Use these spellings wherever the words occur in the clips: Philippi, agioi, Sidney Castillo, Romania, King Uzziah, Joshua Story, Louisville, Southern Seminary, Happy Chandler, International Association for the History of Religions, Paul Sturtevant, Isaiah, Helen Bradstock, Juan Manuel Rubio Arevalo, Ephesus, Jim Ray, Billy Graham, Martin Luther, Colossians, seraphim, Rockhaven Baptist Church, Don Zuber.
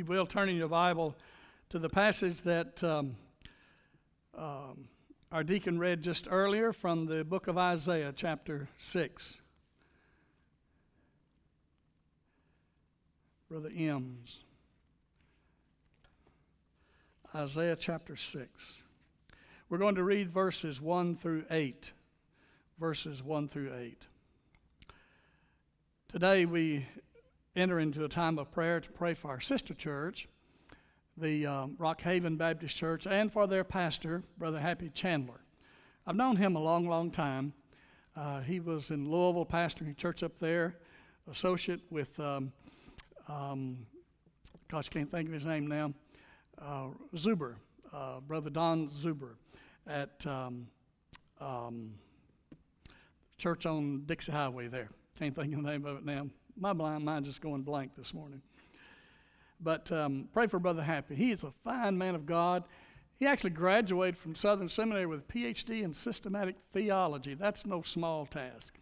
If you will, turning your Bible to the passage that our deacon read just earlier from the book of Isaiah, chapter 6. Brother M's. Isaiah chapter 6. We're going to read verses 1 through 8. Verses 1 through 8. Today we enter into a time of prayer to pray for our sister church, the Rockhaven Baptist Church, and for their pastor, Brother Happy Chandler. I've known him a long, long time. He was in Louisville pastoring a church up there, associate with... gosh, can't think of his name now, Zuber, Brother Don Zuber at church on Dixie Highway there. Can't think of the name of it now. My blind mind's just going blank this morning. But pray for Brother Happy. He is a fine man of God. He actually graduated from Southern Seminary with a Ph.D. in systematic theology. That's no small task.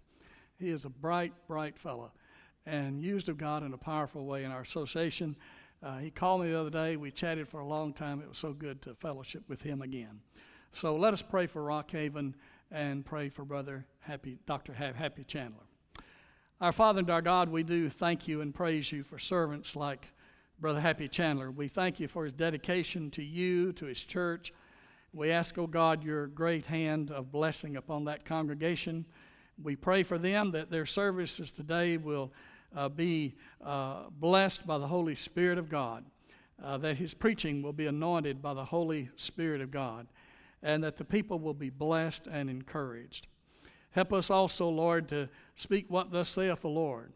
He is a bright, bright fellow, and used of God in a powerful way in our association. He called me the other day. We chatted for a long time. It was so good to fellowship with him again. So let us pray for Rockhaven and pray for Brother Happy, Dr. Happy Chandler. Our Father and our God, we do thank you and praise you for servants like Brother Happy Chandler. We thank you for his dedication to you, to his church. We ask, oh God, your great hand of blessing upon that congregation. We pray for them that their services today will be blessed by the Holy Spirit of God, that his preaching will be anointed by the Holy Spirit of God, and that the people will be blessed and encouraged. Help us also, Lord, to speak what thus saith the Lord,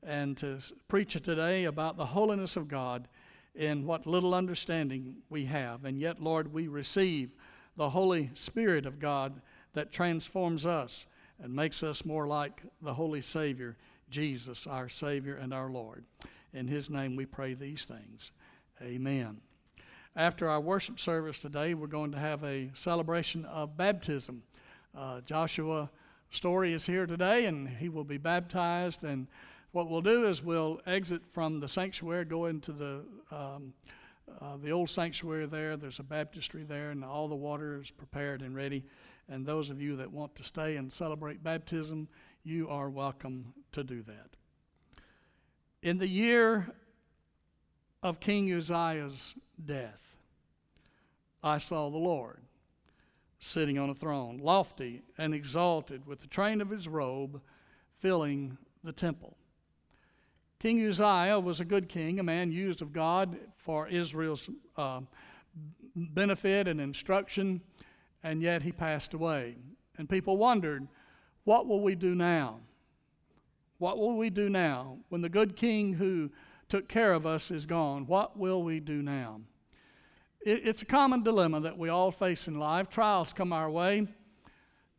and to preach today about the holiness of God in what little understanding we have. And yet, Lord, we receive the Holy Spirit of God that transforms us and makes us more like the Holy Savior, Jesus, our Savior and our Lord. In his name we pray these things. Amen. After our worship service today, we're going to have a celebration of baptism. Joshua Story is here today, and he will be baptized. And what we'll do is we'll exit from the sanctuary, go into the old sanctuary there. There's a baptistry there, and all the water is prepared and ready. And those of you that want to stay and celebrate baptism, you are welcome to do that. In the year of King Uzziah's death, I saw the Lord sitting on a throne, lofty and exalted, with the train of his robe filling the temple. King Uzziah was a good king, a man used of God for Israel's benefit and instruction, and yet he passed away. And people wondered, what will we do now? What will we do now when the good king who took care of us is gone? What will we do now? It's a common dilemma that we all face in life. Trials come our way,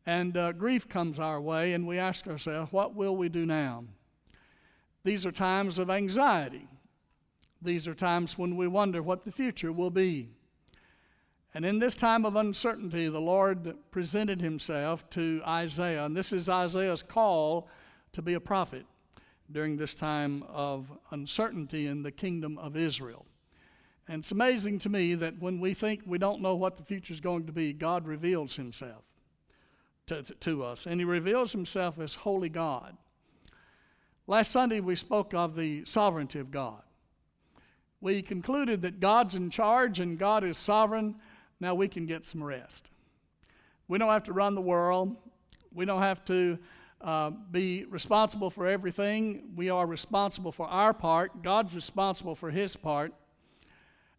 and grief comes our way, and we ask ourselves, what will we do now? These are times of anxiety. These are times when we wonder what the future will be. And in this time of uncertainty, the Lord presented himself to Isaiah. And this is Isaiah's call to be a prophet during this time of uncertainty in the kingdom of Israel. And it's amazing to me that when we think we don't know what the future is going to be, God reveals himself to us. And he reveals himself as holy God. Last Sunday, we spoke of the sovereignty of God. We concluded that God's in charge and God is sovereign. Now we can get some rest. We don't have to run the world. We don't have to be responsible for everything. We are responsible for our part. God's responsible for his part.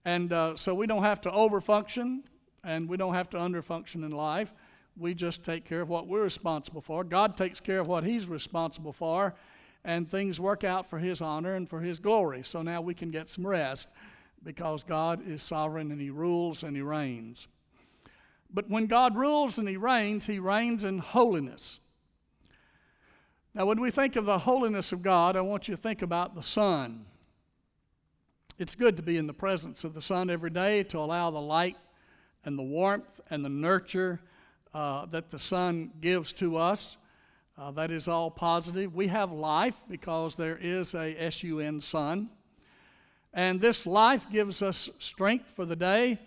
And so we don't have to overfunction, and we don't have to underfunction in life. We just take care of what we're responsible for. God takes care of what he's responsible for, and things work out for his honor and for his glory. So now we can get some rest, because God is sovereign and he rules and he reigns. But when God rules and he reigns in holiness. Now, when we think of the holiness of God, I want you to think about the sun. It's good to be in the presence of the sun every day, to allow the light and the warmth and the nurture that the sun gives to us. That is all positive. We have life because there is a sun. And this life gives us strength for the day.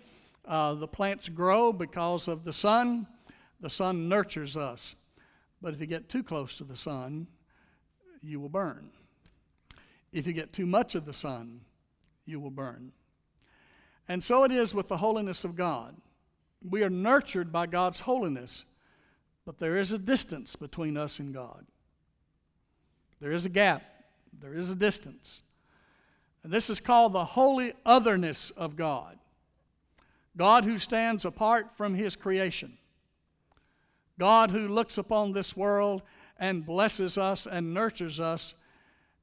The plants grow because of the sun. The sun nurtures us. But if you get too close to the sun, you will burn. If you get too much of the sun, you will burn. And so it is with the holiness of God. We are nurtured by God's holiness, but there is a distance between us and God. There is a gap. There is a distance. And this is called the holy otherness of God. God who stands apart from His creation. God who looks upon this world and blesses us and nurtures us,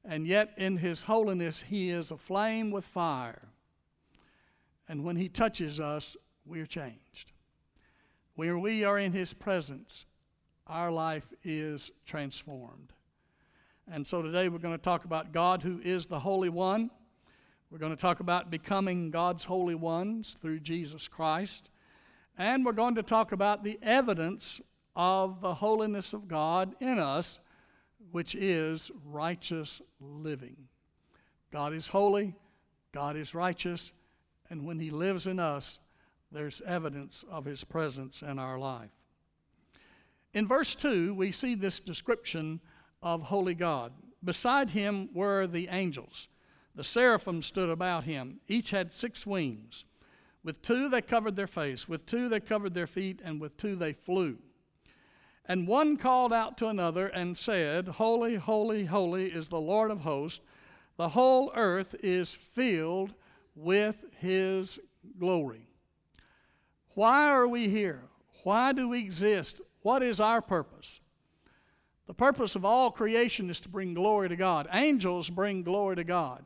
and yet in His holiness He is aflame with fire. And when He touches us, we are changed. Where we are in His presence, our life is transformed. And so today we're going to talk about God who is the Holy One. We're going to talk about becoming God's holy ones through Jesus Christ. And we're going to talk about the evidence of the holiness of God in us, which is righteous living. God is holy, God is righteous, and when He lives in us, there's evidence of His presence in our life. In verse 2, we see this description of holy God. Beside Him were the angels. The seraphim stood about Him. Each had 6 wings. With 2 they covered their face, with 2 they covered their feet, and with 2 they flew. And one called out to another and said, "Holy, holy, holy is the Lord of hosts. The whole earth is filled with His glory." Why are we here? Why do we exist? What is our purpose? The purpose of all creation is to bring glory to God. Angels bring glory to God.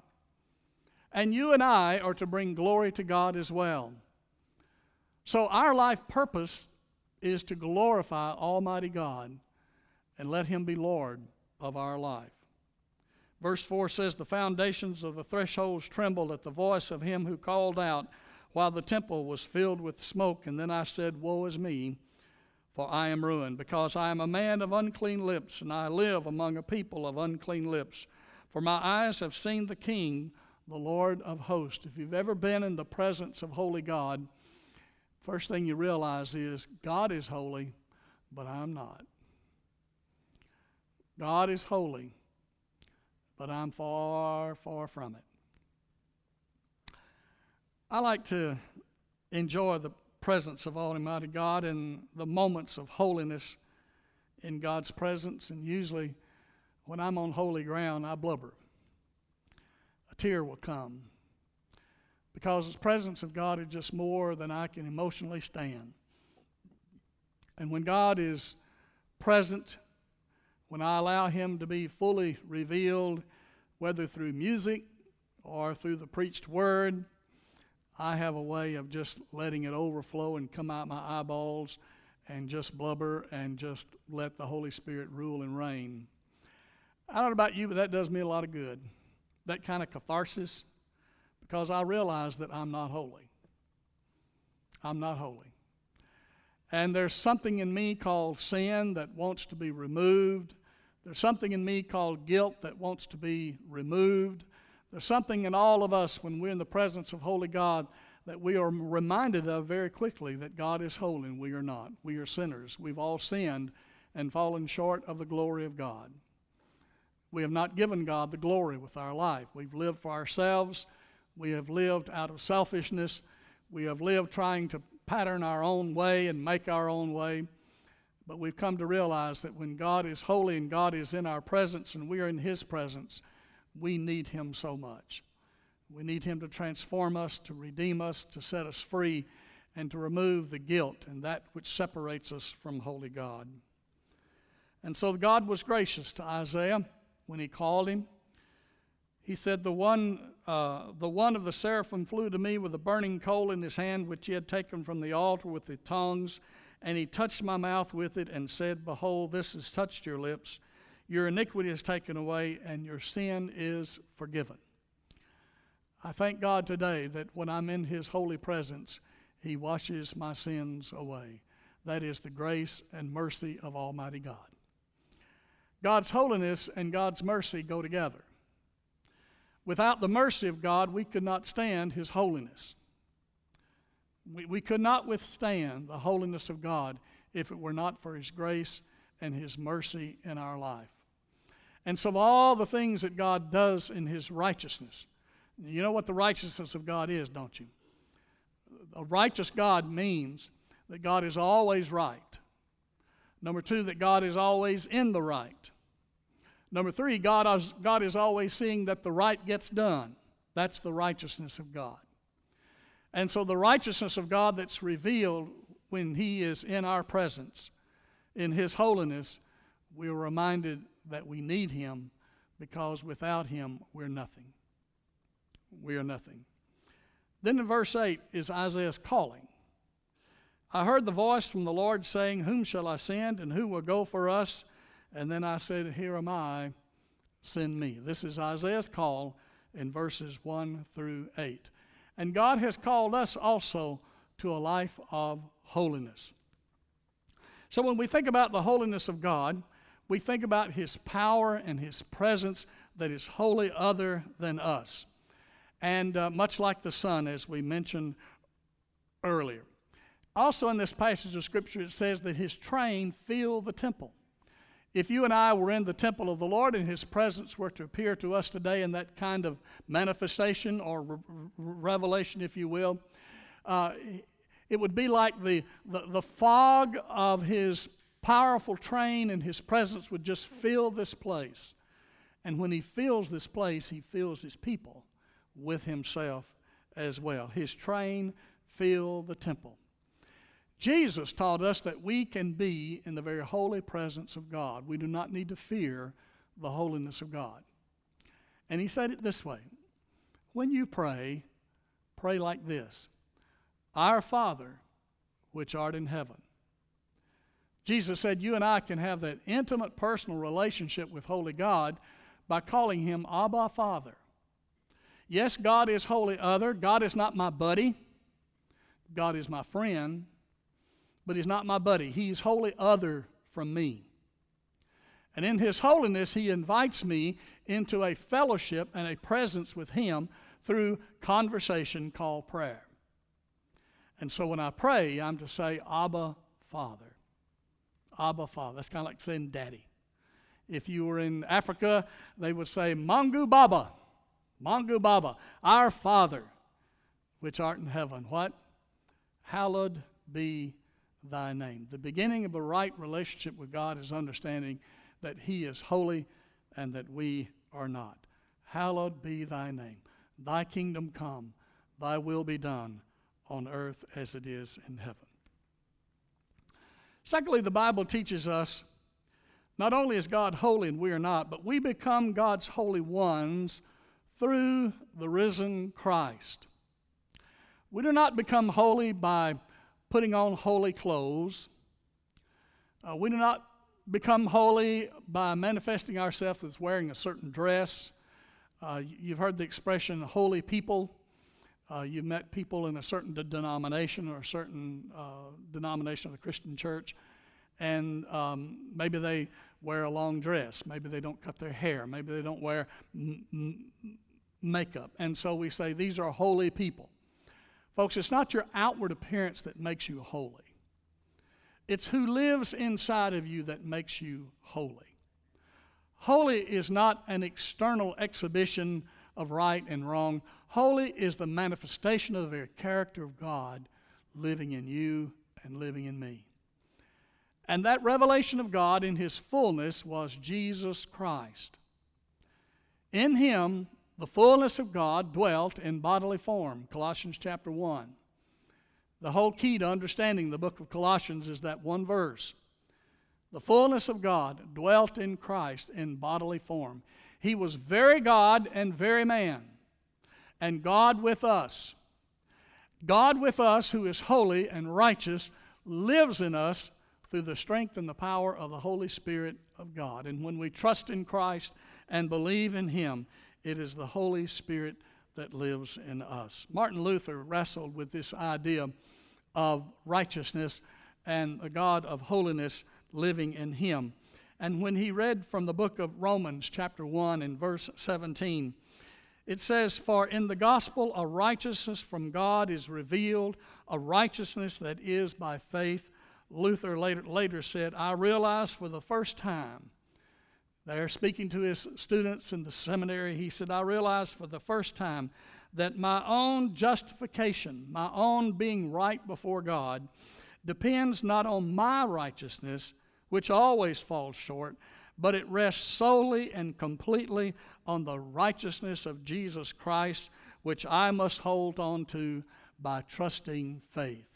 And you and I are to bring glory to God as well. So our life purpose is to glorify Almighty God and let Him be Lord of our life. Verse 4 says, "The foundations of the thresholds trembled at the voice of Him who called out, while the temple was filled with smoke. And then I said, Woe is me, for I am ruined, because I am a man of unclean lips, and I live among a people of unclean lips. For my eyes have seen the King, the Lord of hosts." If you've ever been in the presence of holy God, first thing you realize is God is holy, but I'm not. God is holy, but I'm far, far from it. I like to enjoy the presence of Almighty God and the moments of holiness in God's presence. And usually when I'm on holy ground, I blubber. A tear will come because the presence of God is just more than I can emotionally stand. And when God is present, when I allow Him to be fully revealed, whether through music or through the preached word, I have a way of just letting it overflow and come out my eyeballs and just blubber and just let the Holy Spirit rule and reign. I don't know about you, but that does me a lot of good, that kind of catharsis, because I realize that I'm not holy. I'm not holy. And there's something in me called sin that wants to be removed. There's something in me called guilt that wants to be removed. There's something in all of us when we're in the presence of holy God that we are reminded of very quickly that God is holy and we are not. We are sinners. We've all sinned and fallen short of the glory of God. We have not given God the glory with our life. We've lived for ourselves. We have lived out of selfishness. We have lived trying to pattern our own way and make our own way. But we've come to realize that when God is holy and God is in our presence and we are in His presence, we need Him so much. We need Him to transform us, to redeem us, to set us free, and to remove the guilt and that which separates us from holy God. And so God was gracious to Isaiah when He called him. He said, the one of the seraphim flew to me with a burning coal in his hand, which he had taken from the altar with the tongs, and he touched my mouth with it and said, Behold, this has touched your lips. Your iniquity is taken away, and your sin is forgiven. I thank God today that when I'm in His holy presence, He washes my sins away. That is the grace and mercy of Almighty God. God's holiness and God's mercy go together. Without the mercy of God, we could not stand His holiness. We could not withstand the holiness of God if it were not for His grace and His mercy in our life. And so of all the things that God does in His righteousness, you know what the righteousness of God is, don't you? A righteous God means that God is always right. Number two, that God is always in the right. Number three, God is always seeing that the right gets done. That's the righteousness of God. And so the righteousness of God that's revealed when He is in our presence, in His holiness, we are reminded that we need Him, because without Him we're nothing. We are nothing. Then in verse 8 is Isaiah's calling. I heard the voice from the Lord saying, "Whom shall I send, and who will go for us? And then I said, Here am I, send me." This is Isaiah's call in verses 1 through 8. And God has called us also to a life of holiness. So when we think about the holiness of God, we think about His power and His presence that is wholly other than us. And much like the sun, as we mentioned earlier. Also in this passage of Scripture, it says that His train filled the temple. If you and I were in the temple of the Lord and His presence were to appear to us today in that kind of manifestation or revelation, if you will, it would be like the fog of His powerful train, and His presence would just fill this place. And when He fills this place, He fills His people with Himself as well. His train filled the temple. Jesus taught us that we can be in the very holy presence of God. We do not need to fear the holiness of God. And He said it this way: when you pray, pray like this, "Our Father, which art in heaven." Jesus said you and I can have that intimate personal relationship with holy God by calling Him Abba, Father. Yes, God is wholly other. God is not my buddy. God is my friend. But He's not my buddy. He is wholly other from me. And in His holiness, He invites me into a fellowship and a presence with Him through conversation called prayer. And so when I pray, I'm to say, "Abba, Father." Abba, Father. That's kind of like saying daddy. If you were in Africa, they would say, "Mangu Baba." Mangu Baba. Our Father, which art in heaven. What? Hallowed be Thy name. The beginning of a right relationship with God is understanding that He is holy and that we are not. Hallowed be Thy name. Thy kingdom come. Thy will be done on earth as it is in heaven. Secondly, the Bible teaches us not only is God holy and we are not, but we become God's holy ones through the risen Christ. We do not become holy by putting on holy clothes. We do not become holy by manifesting ourselves as wearing a certain dress. You've heard the expression holy people. You've met people in a certain denomination or a certain denomination of the Christian church, and maybe they wear a long dress. Maybe they don't cut their hair. Maybe they don't wear makeup. And so we say these are holy people. Folks, it's not your outward appearance that makes you holy. It's who lives inside of you that makes you holy. Holy is not an external exhibition of right and wrong. Holy is the manifestation of the very character of God living in you and living in me. And that revelation of God in His fullness was Jesus Christ. In Him, the fullness of God dwelt in bodily form, Colossians chapter 1. The whole key to understanding the book of Colossians is that one verse. The fullness of God dwelt in Christ in bodily form. He was very God and very man, and God with us. God with us, who is holy and righteous, lives in us through the strength and the power of the Holy Spirit of God. And when we trust in Christ and believe in Him, it is the Holy Spirit that lives in us. Martin Luther wrestled with this idea of righteousness and the God of holiness living in him. And when he read from the book of Romans chapter 1 and verse 17, It says, for in the gospel a righteousness from God is revealed, a righteousness that is by faith. Luther later said, I realized for the first time, there speaking to his students in the seminary, he said, I realized for the first time that my own justification, my own being right before God, depends not on my righteousness, which always falls short, but it rests solely and completely on the righteousness of Jesus Christ, which I must hold on to by trusting faith.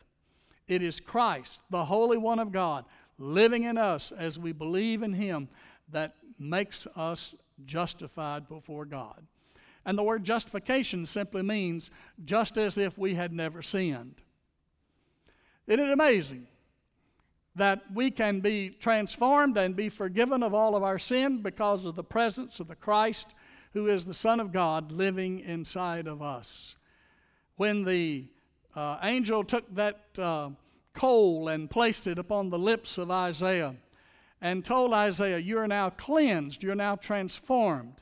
It is Christ, the Holy One of God, living in us as we believe in Him, that makes us justified before God. And the word justification simply means just as if we had never sinned. Isn't it amazing that we can be transformed and be forgiven of all of our sin because of the presence of the Christ, who is the Son of God, living inside of us? When the angel took that coal and placed it upon the lips of Isaiah and told Isaiah, you're now cleansed, you're now transformed.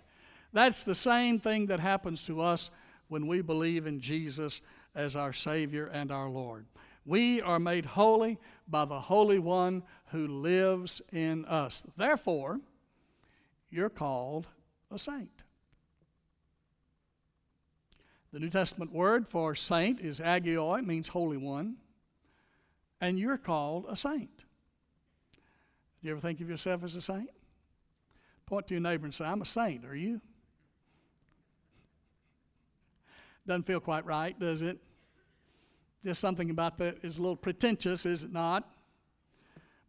That's the same thing that happens to us when we believe in Jesus as our Savior and our Lord. We are made holy by the Holy One who lives in us. Therefore, you're called a saint. The New Testament word for saint is agioi, means holy one, and you're called a saint. Do you ever think of yourself as a saint? Point to your neighbor and say, I'm a saint, are you? Doesn't feel quite right, does it? Just something about that is a little pretentious, is it not?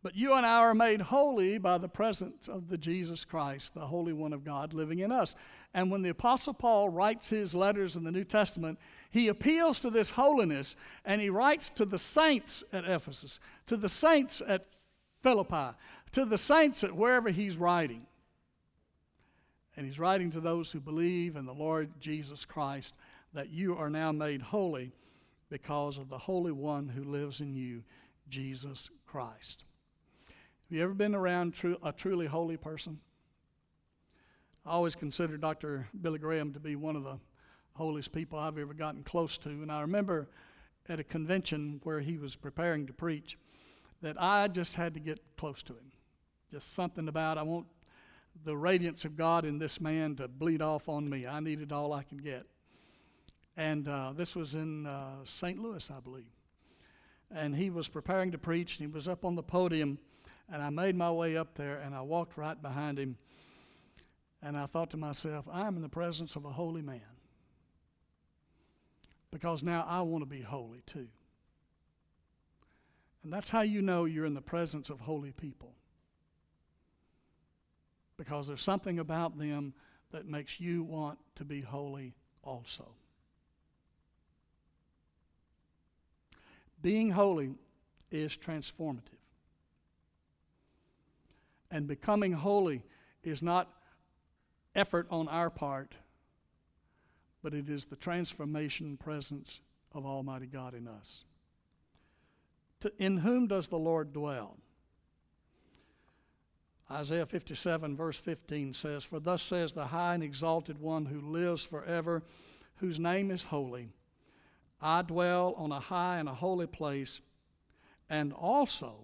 But you and I are made holy by the presence of the Jesus Christ, the Holy One of God, living in us. And when the Apostle Paul writes his letters in the New Testament, he appeals to this holiness, and he writes to the saints at Ephesus, to the saints at Philippi, to the saints at wherever he's writing. And he's writing to those who believe in the Lord Jesus Christ, that you are now made holy because of the Holy One who lives in you, Jesus Christ. Have you ever been around a truly holy person? I always consider Dr. Billy Graham to be one of the holiest people I've ever gotten close to. And I remember at a convention where he was preparing to preach that I just had to get close to him. Just something about, I want the radiance of God in this man to bleed off on me. I needed all I could get. And this was in St. Louis, I believe. And he was preparing to preach, and he was up on the podium, and I made my way up there, and I walked right behind him, and I thought to myself, I'm in the presence of a holy man, because now I want to be holy too. And that's how you know you're in the presence of holy people, because there's something about them that makes you want to be holy also. Being holy is transformative. And becoming holy is not effort on our part, but it is the transformation presence of Almighty God in us. In whom does the Lord dwell? Isaiah 57 verse 15 says, for thus says the high and exalted one who lives forever, whose name is holy. I dwell on a high and a holy place, and also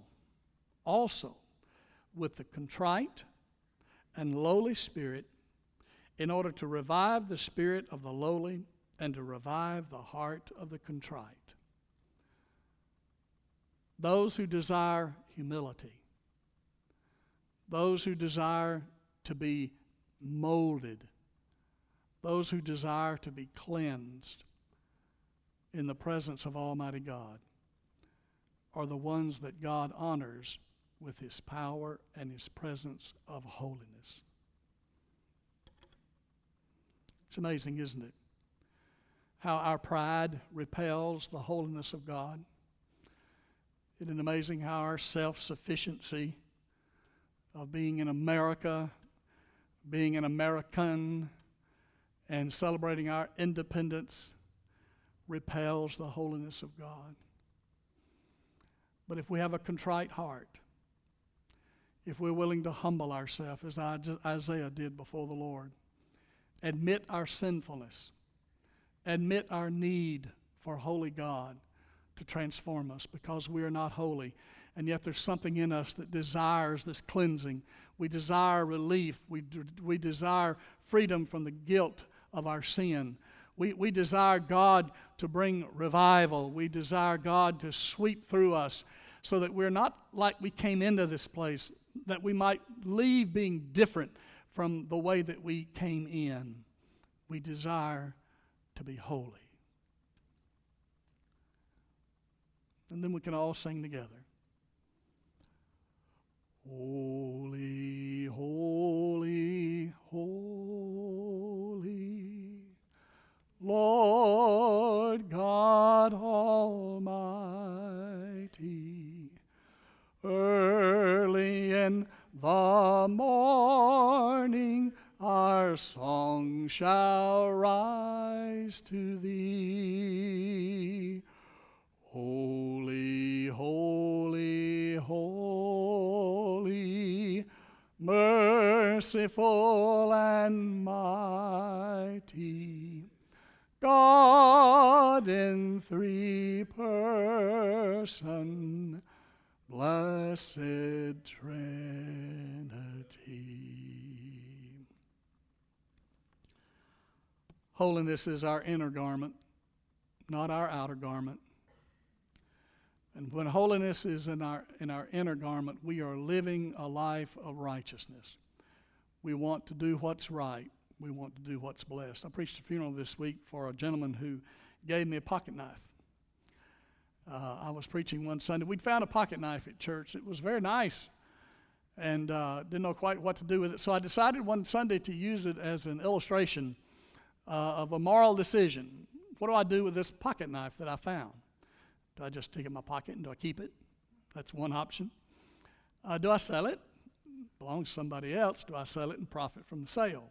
with the contrite and lowly spirit, in order to revive the spirit of the lowly and to revive the heart of the contrite. Those who desire humility, those who desire to be molded, those who desire to be cleansed in the presence of Almighty God are the ones that God honors with His power and His presence of holiness. It's amazing, isn't it? How our pride repels the holiness of God. Isn't it amazing how our self-sufficiency of being in America, being an American, and celebrating our independence repels the holiness of God. But if we have a contrite heart, if we're willing to humble ourselves as Isaiah did before the Lord, admit our sinfulness, admit our need for a holy God to transform us, because we are not holy. And yet there's something in us that desires this cleansing. We desire relief. We desire freedom from the guilt of our sin. We desire God to bring revival. We desire God to sweep through us so that we're not like we came into this place, that we might leave being different from the way that we came in. We desire to be holy. And then we can all sing together. Holy, holy, holy, Lord God Almighty, early in the morning our song shall rise to Thee. Holy, holy, holy, merciful and mighty, God in three person, blessed Trinity. Holiness is our inner garment, not our outer garment. And when holiness is in our inner garment, we are living a life of righteousness. We want to do what's right. We want to do what's blessed. I preached a funeral this week for a gentleman who gave me a pocket knife. I was preaching one Sunday. We'd found a pocket knife at church. It was very nice, and didn't know quite what to do with it. So I decided one Sunday to use it as an illustration of a moral decision. What do I do with this pocket knife that I found? Do I just take it in my pocket and do I keep it? That's one option. Do I sell it? It belongs to somebody else. Do I sell it and profit from the sale?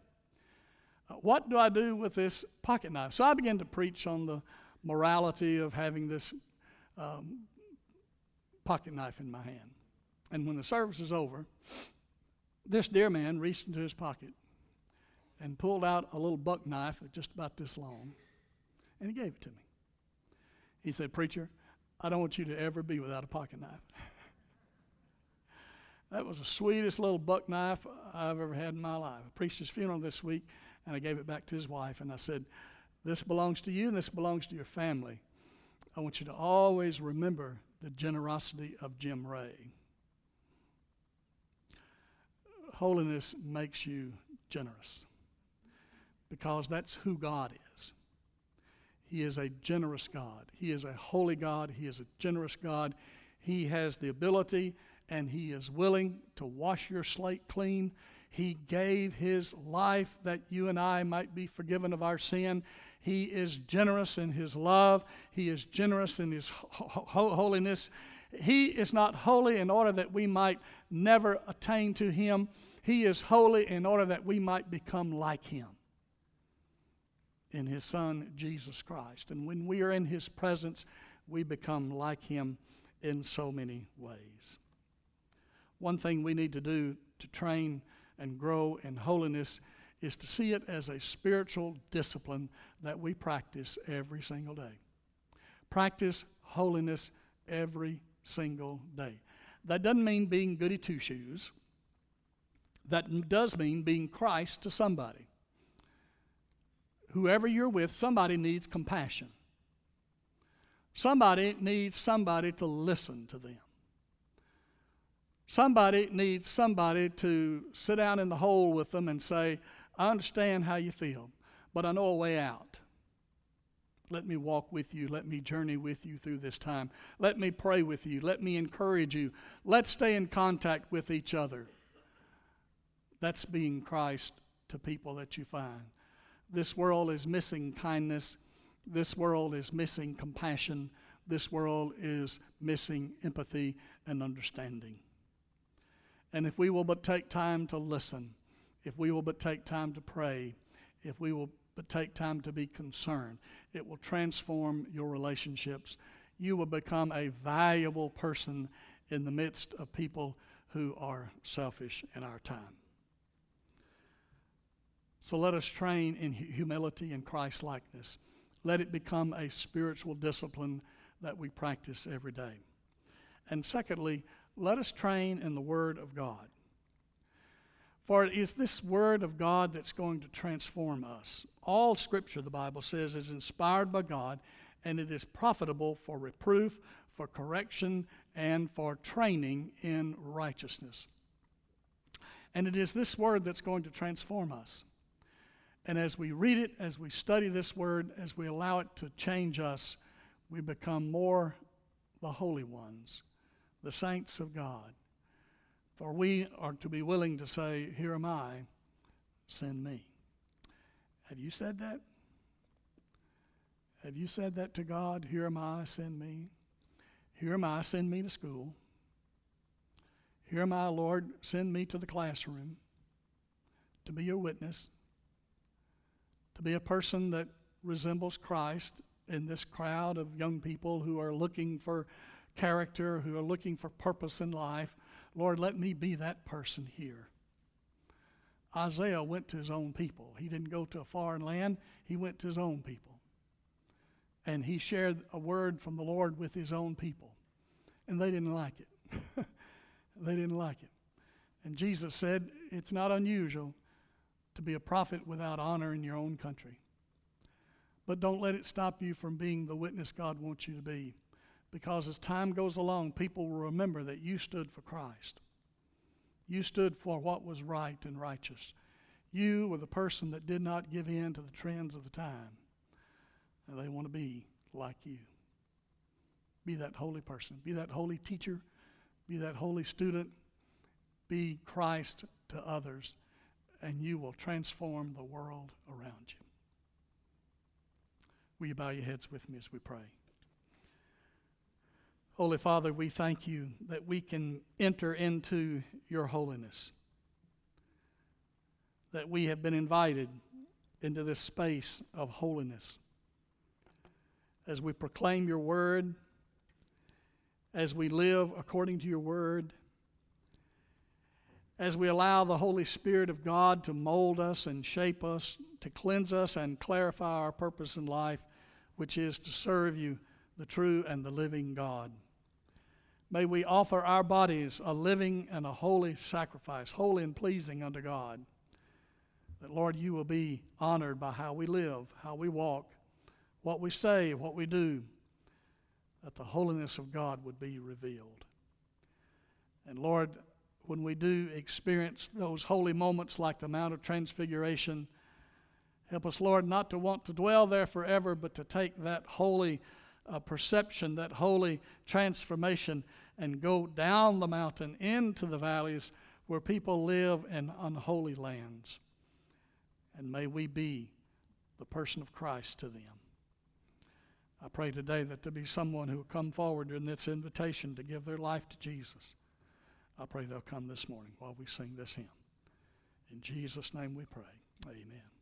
What do I do with this pocket knife? So I began to preach on the morality of having this pocket knife in my hand. And when the service was over, this dear man reached into his pocket and pulled out a little buck knife that's just about this long, and he gave it to me. He said, "Preacher, I don't want you to ever be without a pocket knife." That was the sweetest little buck knife I've ever had in my life. I preached his funeral this week, and I gave it back to his wife, and I said, "This belongs to you, and this belongs to your family. I want you to always remember the generosity of Jim Ray." Holiness makes you generous, because that's who God is. He is a generous God. He is a holy God. He is a generous God. He has the ability, and He is willing to wash your slate clean. He gave His life that you and I might be forgiven of our sin. He is generous in His love. He is generous in His holiness. He is not holy in order that we might never attain to Him. He is holy in order that we might become like Him in His Son, Jesus Christ. And when we are in His presence, we become like Him in so many ways. One thing we need to do to train and grow in holiness is to see it as a spiritual discipline that we practice every single day. Practice holiness every single day. That doesn't mean being goody two-shoes. That does mean being Christ to somebody. Whoever you're with, somebody needs compassion. Somebody needs somebody to listen to them. Somebody needs somebody to sit down in the hole with them and say, "I understand how you feel, but I know a way out. Let me walk with you. Let me journey with you through this time. Let me pray with you. Let me encourage you. Let's stay in contact with each other." That's being Christ to people that you find. This world is missing kindness. This world is missing compassion. This world is missing empathy and understanding. And if we will but take time to listen, if we will but take time to pray, if we will but take time to be concerned, it will transform your relationships. You will become a valuable person in the midst of people who are selfish in our time. So let us train in humility and Christ-likeness. Let it become a spiritual discipline that we practice every day. And secondly, let us train in the Word of God. For it is this Word of God that's going to transform us. All Scripture, the Bible says, is inspired by God, and it is profitable for reproof, for correction, and for training in righteousness. And it is this Word that's going to transform us. And as we read it, as we study this Word, as we allow it to change us, we become more the holy ones, the saints of God. For we are to be willing to say, "Here am I, send me." Have you said that? Have you said that to God? "Here am I, send me. Here am I, send me to school. Here am I, Lord, send me to the classroom to be your witness, to be a person that resembles Christ in this crowd of young people who are looking for character, who are looking for purpose in life. Lord, let me be that person here." Isaiah went to his own people. He didn't go to a foreign land. He went to his own people. And he shared a word from the Lord with his own people. And they didn't like it. They didn't like it. And Jesus said, it's not unusual to be a prophet without honor in your own country. But don't let it stop you from being the witness God wants you to be. Because as time goes along, people will remember that you stood for Christ. You stood for what was right and righteous. You were the person that did not give in to the trends of the time. And they want to be like you. Be that holy person. Be that holy teacher. Be that holy student. Be Christ to others. And you will transform the world around you. Will you bow your heads with me as we pray? Holy Father, we thank you that we can enter into your holiness, that we have been invited into this space of holiness. As we proclaim your word, as we live according to your word, as we allow the Holy Spirit of God to mold us and shape us, to cleanse us and clarify our purpose in life, which is to serve you, the true and the living God. May we offer our bodies a living and a holy sacrifice, holy and pleasing unto God, that, Lord, you will be honored by how we live, how we walk, what we say, what we do, that the holiness of God would be revealed. And Lord, when we do experience those holy moments like the Mount of Transfiguration, help us, Lord, not to want to dwell there forever, but to take that holy perception, that holy transformation, and go down the mountain into the valleys where people live in unholy lands. And may we be the person of Christ to them. I pray today that there be someone who will come forward in this invitation to give their life to Jesus. I pray they'll come this morning while we sing this hymn. In Jesus' name we pray. Amen.